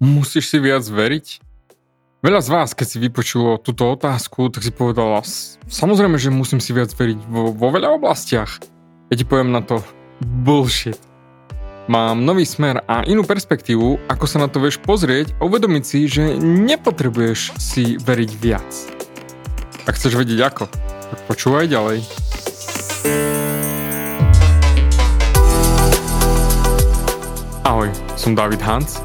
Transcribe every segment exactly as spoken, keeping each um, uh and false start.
musíš si viac veriť? Veľa z vás, keď si vypočulo túto otázku, tak si povedala, samozrejme, že musím si viac veriť vo, vo veľa oblastiach. Ja ti poviem na to, bullshit. Mám nový smer a inú perspektívu, ako sa na to vieš pozrieť a uvedomiť si, že nepotrebuješ si veriť viac. Ak chceš vedieť ako, tak počúvaj ďalej. Ahoj, som David Hans.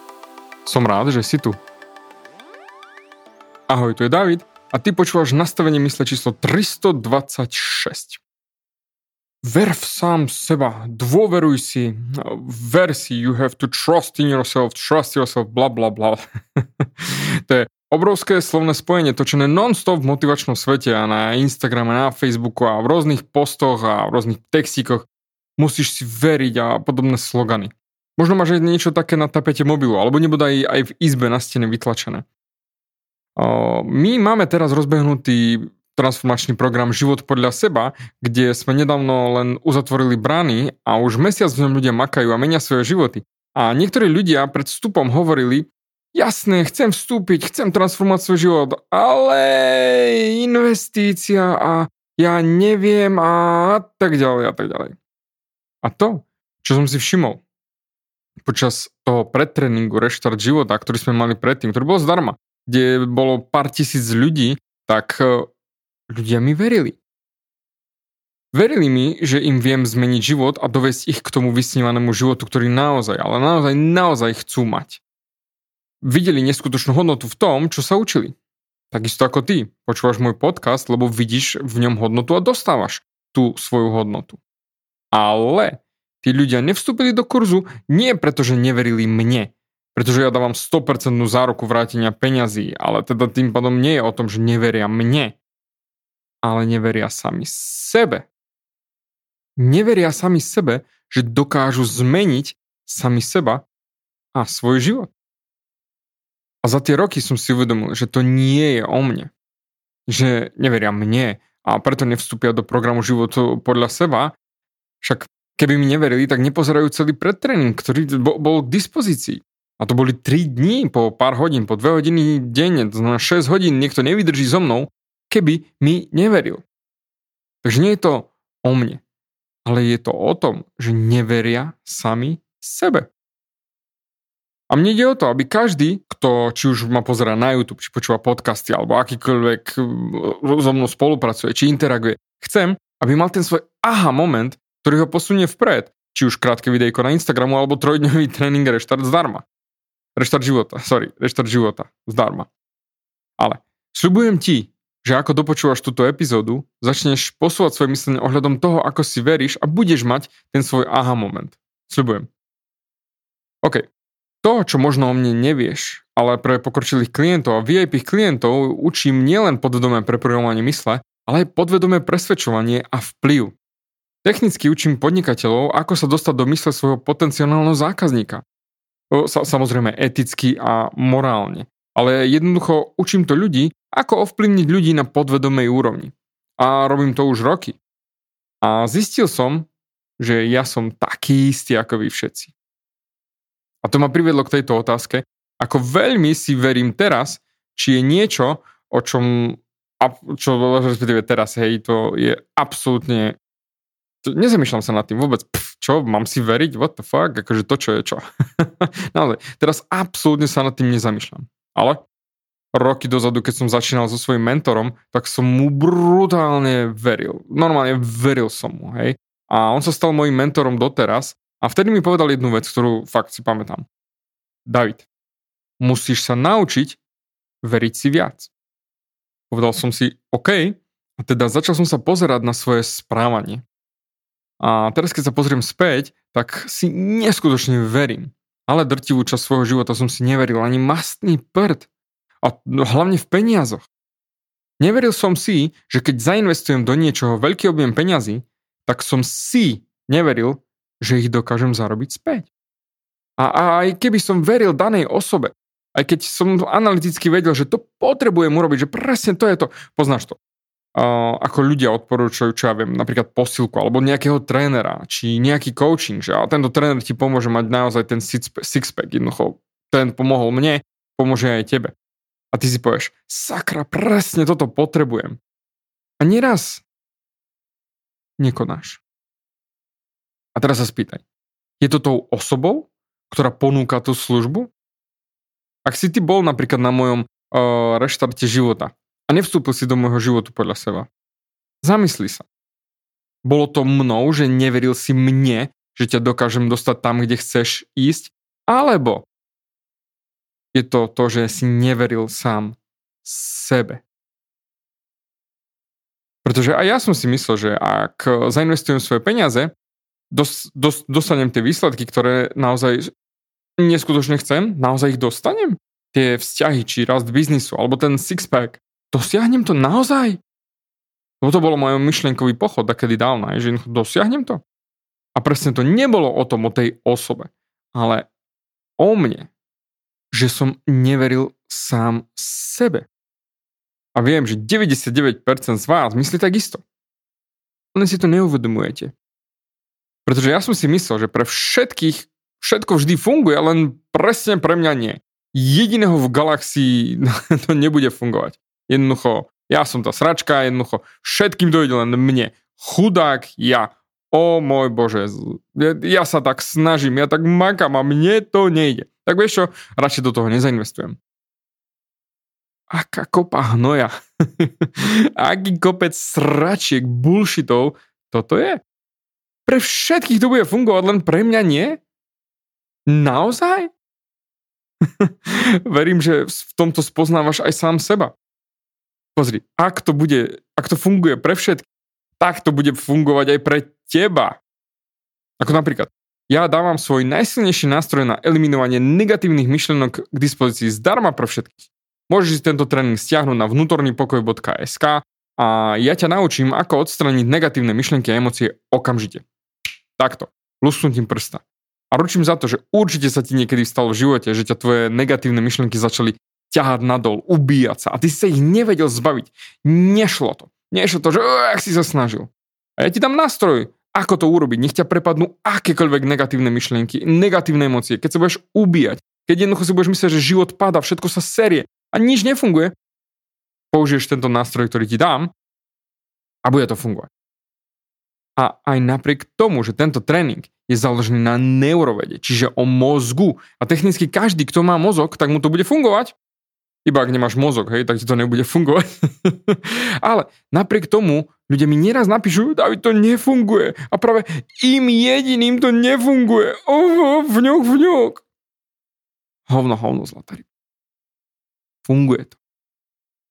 Som rád, že si tu. Ahoj, tu je David a ty počúvaš nastavenie mysle číslo tristodvadsaťšesť. Ver v sám seba, dôveruj si, ver si, you have to trust in yourself, trust yourself, bla bla bla. To je obrovské slovné spojenie, točené non-stop v motivačnom svete a na Instagrame, na Facebooku a v rôznych postoch a v rôznych textíkoch. Musíš si veriť a podobné slogany. Možno máš aj niečo také na tapete mobilu, alebo nebodaj aj v izbe na stene vytlačené. My máme teraz rozbehnutý transformačný program Život podľa seba, kde sme nedávno len uzatvorili brány a už mesiac v ňom ľudia makajú a menia svoje životy. A niektorí ľudia pred vstupom hovorili, jasné, chcem vstúpiť, chcem transformovať svoj život, ale investícia a ja neviem a tak ďalej a tak ďalej. A to, čo som si všimol, počas toho predtréningu Reštart života, ktorý sme mali predtým, ktorý bol zdarma, kde bolo pár tisíc ľudí, tak ľudia mi verili. Verili mi, že im viem zmeniť život a dovesť ich k tomu vysnívanému životu, ktorý naozaj, ale naozaj, naozaj chcú mať. Videli neskutočnú hodnotu v tom, čo sa učili. Takisto ako ty. Počúvaš môj podcast, lebo vidíš v ňom hodnotu a dostávaš tú svoju hodnotu. Ale tí ľudia nevstúpili do kurzu nie preto, že neverili mne, pretože ja dávam sto percent záruku vrátenia peňazí, ale teda tým pádom nie je o tom, že neveria mne, ale neveria sami sebe. Neveria sami sebe, že dokážu zmeniť sami seba a svoj život. A za tie roky som si uvedomil, že to nie je o mne. Že neveria mne a preto nevstúpia do programu Života podľa seba, však keby mi neverili, tak nepozerajú celý predtréning, ktorý bol k dispozícii. A to boli tri dni, po pár hodín, po dve hodiny denne, to znamená šesť hodín, niekto nevydrží so mnou, keby mi neveril. Takže nie je to o mne, ale je to o tom, že neveria sami sebe. A mne ide o to, aby každý, kto či už ma pozerá na YouTube, či počúva podcasty, alebo akýkoľvek so mnou spolupracuje, či interaguje, chcem, aby mal ten svoj aha moment, ktorý ho posunie vpred, či už krátke videjko na Instagramu, alebo trojdňový tréning Reštart zdarma. Reštart života, sorry, Reštart života zdarma. Ale sľubujem ti, že ako dopočúvaš túto epizódu, začneš posúvať svoje myslenie ohľadom toho, ako si veríš a budeš mať ten svoj aha moment. Sľubujem. OK. To, čo možno o mne nevieš, ale pre pokročilých klientov a ví aj pí klientov učím nielen podvedomé preprogramovanie mysle, ale aj podvedomé presvedčovanie a vplyv. Technicky učím podnikateľov, ako sa dostať do mysle svojho potenciálneho zákazníka. Samozrejme eticky a morálne. Ale jednoducho učím to ľudí, ako ovplyvniť ľudí na podvedomej úrovni. A robím to už roky. A zistil som, že ja som taký istý ako vy všetci. A to ma privedlo k tejto otázke, ako veľmi si verím teraz, či je niečo, o čom, čo respektíve teraz, hej, to je absolútne. Nezamýšľam sa nad tým vôbec, pf, čo, mám si veriť, what the fuck, akože to, čo je čo. Naozaj, teraz absolútne sa nad tým nezamýšľam. Ale roky dozadu, keď som začínal so svojím mentorom, tak som mu brutálne veril. Normálne veril som mu, hej. A on sa stal mojím mentorom doteraz a vtedy mi povedal jednu vec, ktorú fakt si pamätám. David, musíš sa naučiť veriť si viac. Povedal som si, OK, a teda začal som sa pozerať na svoje správanie. A teraz, keď sa pozriem späť, tak si neskutočne verím. Ale drtivú časť svojho života som si neveril ani mastný prd. A hlavne v peniazoch. Neveril som si, že keď zainvestujem do niečoho veľký objem peňazí, tak som si neveril, že ich dokážem zarobiť späť. A, a aj keby som veril danej osobe, aj keď som analyticky vedel, že to potrebujem urobiť, že presne to je to, poznáš to. Uh, ako ľudia odporúčajú, čo ja viem, napríklad posilku, alebo nejakého trénera, či nejaký coaching, že a tento tréner ti pomôže mať naozaj ten six-pack, jednoducho ten pomohol mne, pomôže aj tebe. A ty si povieš, sakra, presne toto potrebujem. A nieraz nekonáš. A teraz sa spýtaj, je to tou osobou, ktorá ponúka tú službu? Ak si ty bol napríklad na mojom uh, reštarte života a nevstúpil si do môjho životu podľa seba, zamysli sa. Bolo to mnou, že neveril si mne, že ťa dokážem dostať tam, kde chceš ísť, alebo je to to, že si neveril sám sebe. Pretože aj ja som si myslel, že ak zainvestujem svoje peniaze, dos, dos, dostanem tie výsledky, ktoré naozaj neskutočne chcem, naozaj ich dostanem. Tie vzťahy, či rast biznisu, alebo ten six-pack, dosiahnem to naozaj? Lebo to bolo môj myšlienkový pochod, akedy dávno, že dosiahnem to. A presne to nebolo o tom, o tej osobe, ale o mne. Že som neveril sám sebe. A viem, že deväťdesiatdeväť percent z vás myslí tak isto. Len si to neuvedomujete. Pretože ja som si myslel, že pre všetkých všetko vždy funguje, len presne pre mňa nie. Jediného v galaxii to nebude fungovať. Jednoducho, ja som tá sračka, jednoducho všetkým dojde len mne. Chudák ja. O môj Bože, ja, ja sa tak snažím, ja tak makám a mne to nejde. Tak vieš čo, radšej do toho nezainvestujem. Aká kopa hnoja, aký kopec sračiek, bullshitov, toto je. Pre všetkých to bude fungovať, len pre mňa nie? Naozaj? Verím, že v tomto spoznávaš aj sám seba. Pozri, ak to bude, ak to funguje pre všetkých, tak to bude fungovať aj pre teba. Ako napríklad, ja dávam svoj najsilnejší nástroj na eliminovanie negatívnych myšlienok k dispozícii zdarma pre všetkých. Môžeš si tento tréning stiahnuť na vnútornipokoj bodka es ká a ja ťa naučím, ako odstrániť negatívne myšlienky a emócie okamžite. Takto, lusknutím prsta. A ručím za to, že určite sa ti niekedy stalo v živote, že ťa tvoje negatívne myšlienky začali ťahať nadol, ubíjať sa a ty si sa ich nevedel zbaviť. Nešlo to. Niečo to, že ak si sa snažil. A ja ti dám nástroj, ako to urobiť. Nech ťa prepadnú akékoľvek negatívne myšlienky, negatívne emócie, keď sa budeš ubíjať, keď jednoducho si budeš myslieť, že život padá, všetko sa série a nič nefunguje, použiješ tento nástroj, ktorý ti dám a bude to fungovať. A aj napriek tomu, že tento tréning je založený na neurovede, čiže o mozgu a technicky každý, kto má mozog, tak mu to bude fungovať. Iba ak nemáš mozog, hej, tak ti to nebude fungovať. Ale napriek tomu ľudia mi nieraz napíšu, David, to nefunguje. A práve im jediným to nefunguje. Oh, vňok, vňok. Hovno, hovno, zlatá ryba. Funguje to.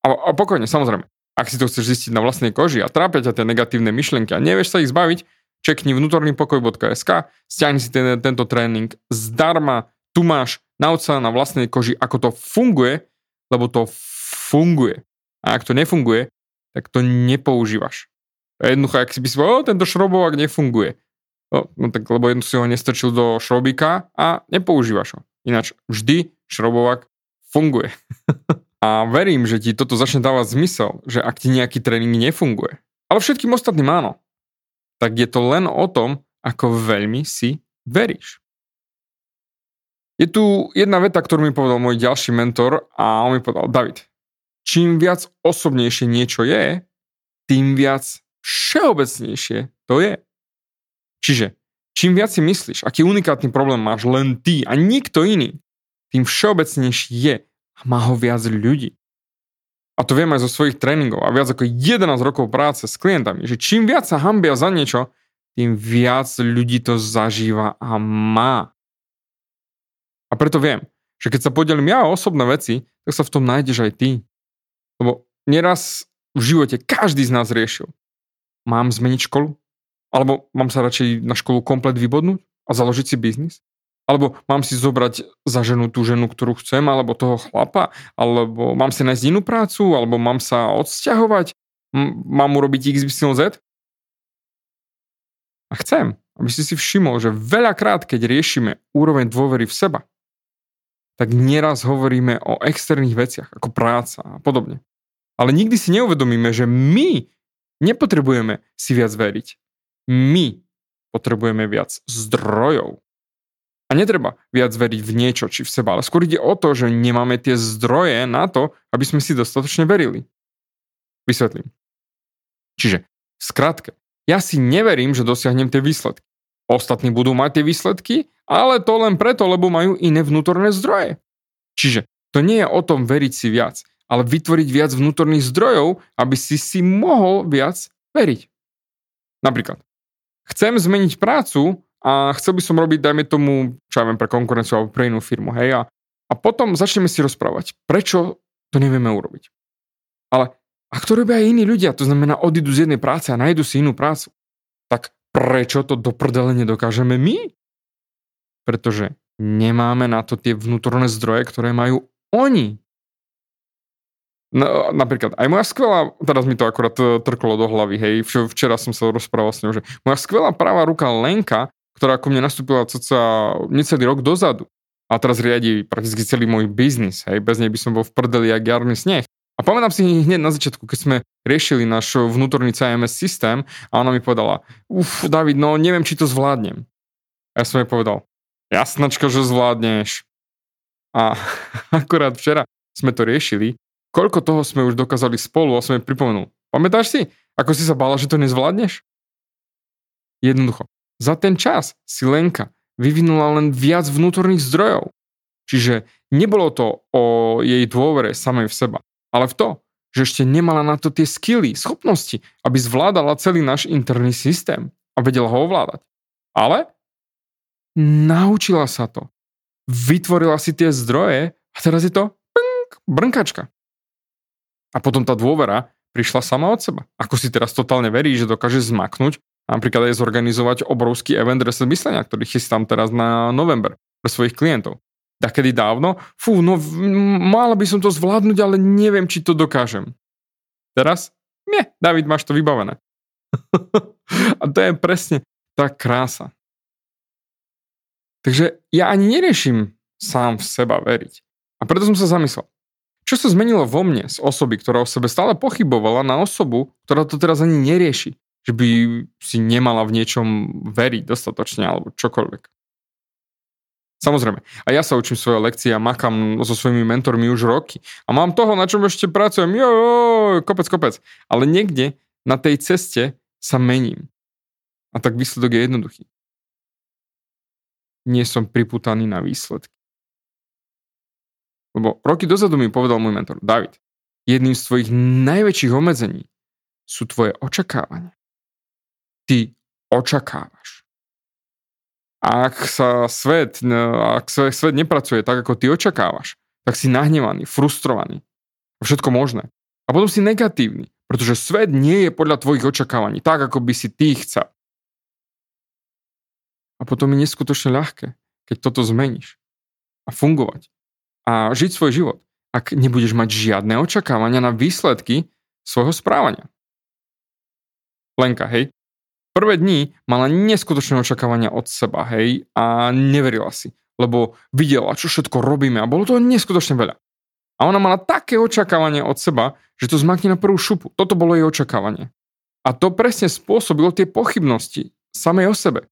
A, a pokojne, samozrejme. Ak si to chceš zistiť na vlastnej koži a trápia ťa tie negatívne myšlienky a nevieš sa ich zbaviť, čekni vnútornipokoj bodka es ká, stiahni si ten, tento tréning zdarma. Tu máš, nauč sa na vlastnej koži, ako to funguje, lebo to funguje. A ak to nefunguje, tak to nepoužívaš. Jednoducho, ak si by si povedal, tento šrobovák nefunguje. No, no tak, lebo jednoducho si ho nestrčil do šrobíka a nepoužívaš ho. Ináč vždy šrobovák funguje. A verím, že ti toto začne dávať zmysel, že ak ti nejaký tréning nefunguje, ale všetkým ostatným áno, tak je to len o tom, ako veľmi si veríš. Je tu jedna veta, ktorú mi povedal môj ďalší mentor a on mi povedal, David, čím viac osobnejšie niečo je, tým viac všeobecnejšie to je. Čiže, čím viac si myslíš, aký unikátny problém máš len ty a nikto iný, tým všeobecnejší je a má ho viac ľudí. a to viem aj zo svojich tréningov a viac ako jedenásť rokov práce s klientami, že čím viac sa hambia za niečo, tým viac ľudí to zažíva a má. A preto viem, že keď sa podelím ja o osobné veci, tak sa v tom nájdeš aj ty. Lebo neraz v živote každý z nás riešil. Mám zmeniť školu? Alebo mám sa radšej na školu komplet vybodnúť a založiť si biznis? Alebo mám si zobrať za ženu tú ženu, ktorú chcem, alebo toho chlapa, alebo mám si nájsť inú prácu, alebo mám sa odsťahovať, M- mám urobiť iks ypsilon zet? A chcem, aby si si všimol, že veľakrát, keď riešime úroveň dôvery v seba, tak nieraz hovoríme o externých veciach, ako práca a podobne. Ale nikdy si neuvedomíme, že my nepotrebujeme si viac veriť. My potrebujeme viac zdrojov. A netreba viac veriť v niečo či v seba, ale skôr ide o to, že nemáme tie zdroje na to, aby sme si dostatočne verili. Vysvetlím. Čiže, v skratke, ja si neverím, že dosiahnem tie výsledky. Ostatní budú mať tie výsledky, ale to len preto, lebo majú iné vnútorné zdroje. Čiže, to nie je o tom veriť si viac, ale vytvoriť viac vnútorných zdrojov, aby si si mohol viac veriť. Napríklad, chcem zmeniť prácu, a chcel by som robiť, dajme tomu, čo ja viem, pre konkurenciu alebo pre inú firmu, hej, a, a potom začneme si rozprávať, prečo to nevieme urobiť. Ale ak to robia aj iní ľudia, to znamená, odídu z jednej práce a nájdu si inú prácu, tak prečo to do prdele nedokážeme my? Pretože nemáme na to tie vnútorné zdroje, ktoré majú oni. No, napríklad, aj moja skvelá, teraz mi to akorát trklo do hlavy, hej, včera som sa rozprával s ňou, že moja skvelá pravá ruka Lenka, ktorá ku mne nastúpila cca necelý rok dozadu. A teraz riadi prakticky celý môj biznis. Hej. Bez nej by som bol v prdeli jak jarný sneh. A pamätám si hneď na začiatku, keď sme riešili náš vnútorný cé em es systém a ona mi povedala, uf, David, no neviem, či to zvládnem. A ja som jej povedal, jasnačka, že zvládneš. A akurát včera sme to riešili. Koľko toho sme už dokázali spolu a som jej pripomenul. Pamätáš si, ako si sa bála, že to nezvládneš? Jednoducho. Za ten čas si Lenka vyvinula len viac vnútorných zdrojov. Čiže nebolo to o jej dôvere samej v seba, ale v to, že ešte nemala na to tie skilly, schopnosti, aby zvládala celý náš interný systém a vedela ho ovládať. Ale naučila sa to. Vytvorila si tie zdroje a teraz je to pink, brnkačka. A potom tá dôvera prišla sama od seba. Ako si teraz totálne verí, že dokáže zmaknúť, napríklad aj zorganizovať obrovský event reset myslenia, ktorý chystám teraz na november pre svojich klientov. Takedy dávno, fú, no mala by som to zvládnuť, ale neviem, či to dokážem. Teraz? Nie, David, máš to vybavené. A to je presne tá krása. Takže ja ani neriešim sám v seba veriť. A preto som sa zamyslel. Čo sa zmenilo vo mne z osoby, ktorá o sebe stále pochybovala, na osobu, ktorá to teraz ani nerieši? Že by si nemala v niečom veriť dostatočne alebo čokoľvek. Samozrejme, a ja sa učím svoje lekcie a makám so svojimi mentormi už roky a mám toho, na čom ešte pracujem, joj, kopec, kopec. Ale niekde na tej ceste sa mením. A tak výsledok je jednoduchý. Nie som priputaný na výsledky. Lebo roky dozadu mi povedal môj mentor, David, jedným z tvojich najväčších obmedzení sú tvoje očakávania. Ty očakávaš. Ak sa svet, ak sa svet nepracuje tak, ako ty očakávaš, tak si nahnevaný, frustrovaný. Všetko možné. A potom si negatívny, pretože svet nie je podľa tvojich očakávaní, tak, ako by si ty chcel. A potom je neskutočne ľahké, keď toto zmeníš. A fungovať. A žiť svoj život, ak nebudeš mať žiadne očakávania na výsledky svojho správania. Lenka, hej? Prvé dni mala neskutočné očakávania od seba, hej, a neverila si, lebo videla, čo všetko robíme a bolo toho neskutočne veľa. A ona mala také očakávanie od seba, že to zmakne na prvú šupu. Toto bolo jej očakávanie. A to presne spôsobilo tie pochybnosti samej o sebe.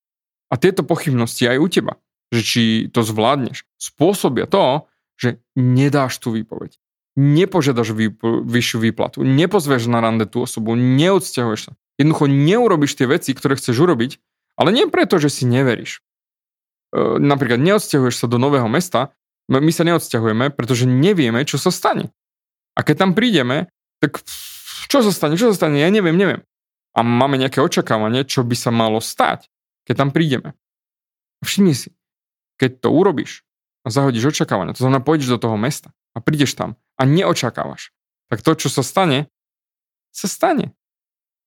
A tieto pochybnosti aj u teba, že či to zvládneš, spôsobia to, že nedáš tú výpoveď. Nepožiadaš výpo- vyššiu výplatu, nepozveš na rande tú osobu, neodsťahuješ sa. Jednoducho neurobiš tie veci, ktoré chceš urobiť, ale nie preto, že si neveríš. E, napríklad neodsťahuješ sa do nového mesta, my sa neodsťahujeme, pretože nevieme, čo sa stane. A keď tam prídeme, tak čo sa stane, čo sa stane, ja neviem, neviem. A máme nejaké očakávanie, čo by sa malo stať, keď tam prídeme. Všimni si, keď to urobíš a zahodíš očakávania, to znamená, pôjdeš do toho mesta a prídeš tam a neočakávaš, tak to, čo sa stane, sa stane.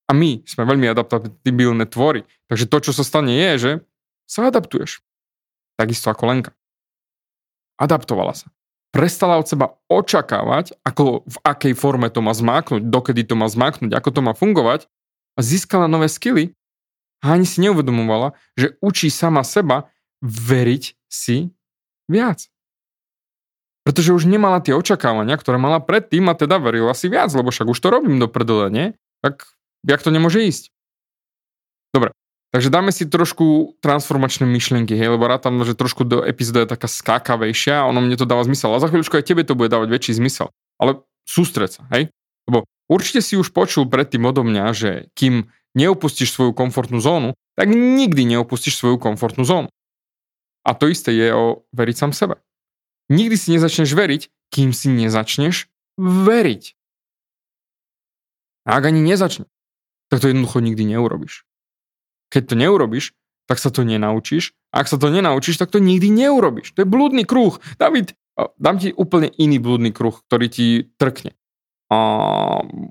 A my sme veľmi adaptabilné tvory, takže to, čo sa stane, je, že sa adaptuješ. Takisto ako Lenka. Adaptovala sa. Prestala od seba očakávať, ako v akej forme to má zmáknuť, dokedy to má zmáknuť, ako to má fungovať, a získala nové skily a ani si neuvedomovala, že učí sama seba veriť si viac. Pretože už nemala tie očakávania, ktoré mala predtým, a teda verila si viac, lebo však už to robím do prdele, nie? Tak jak to nemôže ísť? Dobre. Takže dáme si trošku transformačné myšlienky, hej, lebo rád tam, že trošku do epizóda je taká skákavejšia a ono mne to dáva zmysel. A za chvíľučku aj tebe to bude dávať väčší zmysel. Ale sústreď sa, hej? Lebo určite si už počul predtým odo mňa, že kým neopustíš svoju komfortnú zónu, tak nikdy neopustíš svoju komfortnú zónu. A to isté je o veriť sám sebe. Nikdy si nezačneš veriť, kým si nezačneš veriť. A ak ani nezačneš, tak to jednoducho nikdy neurobiš. Keď to neurobíš, tak sa to nenaučíš. Ak sa to nenaučíš, tak to nikdy neurobiš. To je blúdny kruh. David, dám ti úplne iný blúdny kruh, ktorý ti trkne. A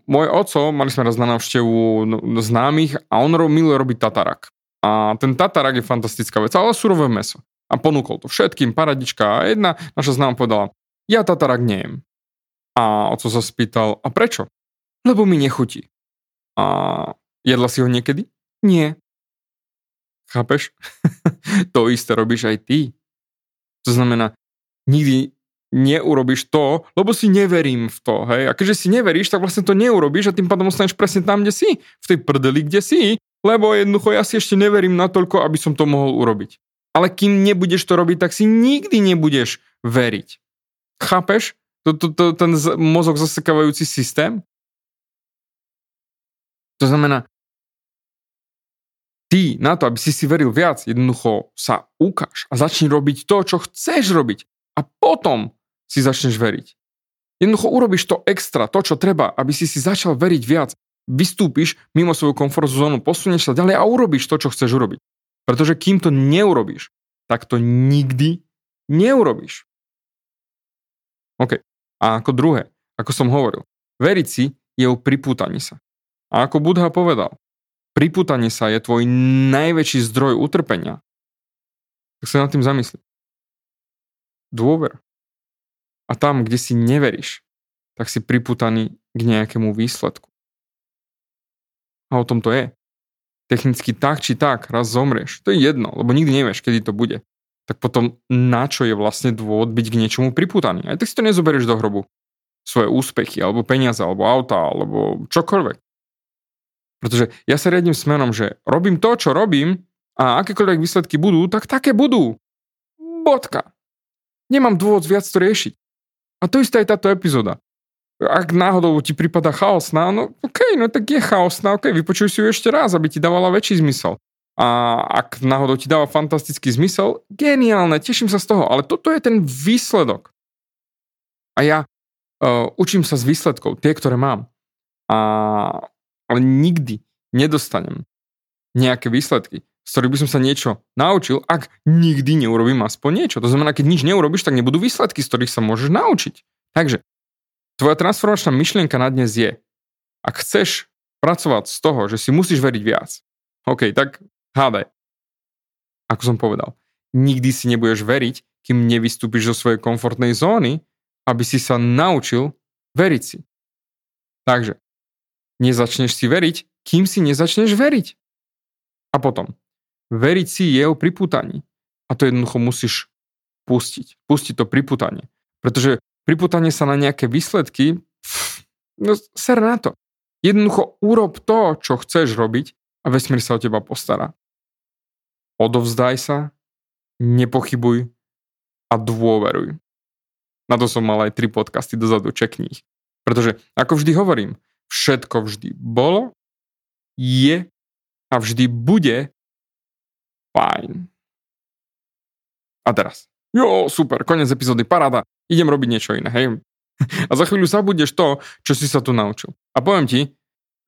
môj oco, mali sme raz na návštevu známych a on miluje robiť tatarak. A ten tatarak je fantastická vec, ale surové meso. A ponúkol to všetkým, paradička a jedna. Naša známa povedala, ja tatarak nejem. A oco sa spýtal, a prečo? Lebo mi nechutí. A jedla si ho niekedy? Nie. Chápeš? To isté robíš aj ty. To znamená, nikdy neurobíš to, lebo si neverím v to. Hej? A keďže si neveríš, tak vlastne to neurobíš a tým pádom ostaneš presne tam, kde si. V tej prdeli, kde si. Lebo jednoducho ja si ešte neverím natoľko, aby som to mohol urobiť. Ale kým nebudeš to robiť, tak si nikdy nebudeš veriť. Chápeš? Toto, to, ten z- mozog zasekávajúci systém? To znamená, ty na to, aby si si veril viac, jednoducho sa ukáž a začni robiť to, čo chceš robiť a potom si začneš veriť. Jednoducho urobíš to extra, to, čo treba, aby si si začal veriť viac. Vystúpiš mimo svoju komfortnú zónu, posunieš sa ďalej a urobíš to, čo chceš urobiť. Pretože kým to neurobíš, tak to nikdy neurobíš. OK. A ako druhé, ako som hovoril, veriť si je o pripútaní sa. A ako Buddha povedal, pripútanie sa je tvoj najväčší zdroj utrpenia. Tak sa nad tým zamysli. Dôver. A tam, kde si neveríš, tak si pripútaný k nejakému výsledku. A o tom to je. Technicky tak či tak, raz zomrieš. To je jedno, lebo nikdy nevieš, kedy to bude. Tak potom na čo je vlastne dôvod byť k niečomu pripútaný? Aj tak si to nezoberieš do hrobu. Svoje úspechy, alebo peniaze, alebo auta, alebo čokoľvek. Pretože ja sa riadím smerom, že robím to, čo robím a akékoľvek výsledky budú, tak také budú. Bodka. Nemám dôvod viac to riešiť. A to isté je táto epizóda. Ak náhodou ti prípada chaosná, no okej, okay, no tak je chaosná, okej, okay, vypočuj si ju ešte raz, aby ti dávala väčší zmysel. A ak náhodou ti dáva fantastický zmysel, geniálne, teším sa z toho, ale toto je ten výsledok. A ja uh, učím sa z výsledkov, tie, ktoré mám. A ale nikdy nedostanem nejaké výsledky, z ktorých by som sa niečo naučil, ak nikdy neurobím aspoň niečo. To znamená, keď nič neurobíš, tak nebudú výsledky, z ktorých sa môžeš naučiť. Takže, tvoja transformačná myšlienka na dnes je, ak chceš pracovať z toho, že si musíš veriť viac, OK, tak hádaj. Ako som povedal, nikdy si nebudeš veriť, kým nevystúpiš zo svojej komfortnej zóny, aby si sa naučil veriť si. Takže, nezačneš si veriť, kým si nezačneš veriť. A potom, veriť si je o pripútaní. A to jednoducho musíš pustiť. Pustiť to pripútanie. Pretože pripútanie sa na nejaké výsledky, pff, no ser na to. Jednoducho urob to, čo chceš robiť a vesmír sa o teba postará. Odovzdaj sa, nepochybuj a dôveruj. Na to som mal aj tri podcasty dozadu, čekni ich. Pretože, ako vždy hovorím, všetko vždy bolo, je a vždy bude fajn. A teraz. Jo, super, koniec epizódy, paráda. Idem robiť niečo iné, hej. A za chvíľu zabudneš to, čo si sa tu naučil. A poviem ti,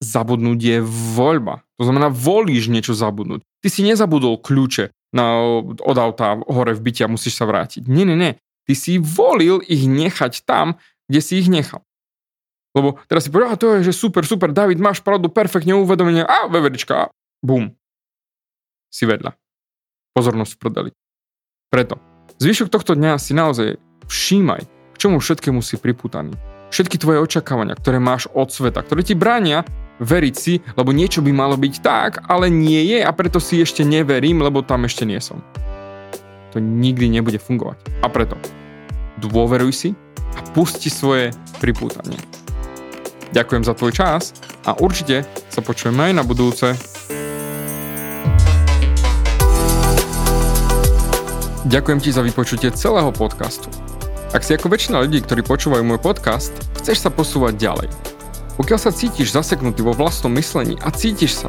zabudnúť je voľba. To znamená, volíš niečo zabudnúť. Ty si nezabudol kľúče na, od auta hore v byte a musíš sa vrátiť. Nie, nie, nie. Ty si volil ich nechať tam, kde si ich nechal. Lebo teraz si povedal, a to je, že super, super, David, máš pravdu, perfektne uvedomenie, a veverička, a bum. Si vedľa. Pozornosť v prdeli. Preto, zvyšok tohto dňa si naozaj všímaj, k čomu všetkému si pripútaný. Všetky tvoje očakávania, ktoré máš od sveta, ktoré ti bránia veriť si, lebo niečo by malo byť tak, ale nie je a preto si ešte neverím, lebo tam ešte nie som. To nikdy nebude fungovať. A preto, dôveruj si a pusti svoje pripútanie. Ďakujem za tvoj čas a určite sa počujeme aj na budúce. Ďakujem ti za vypočutie celého podcastu. Ak si ako väčšina ľudí, ktorí počúvajú môj podcast, chceš sa posúvať ďalej. Pokiaľ sa cítiš zaseknutý vo vlastnom myslení a cítiš sa,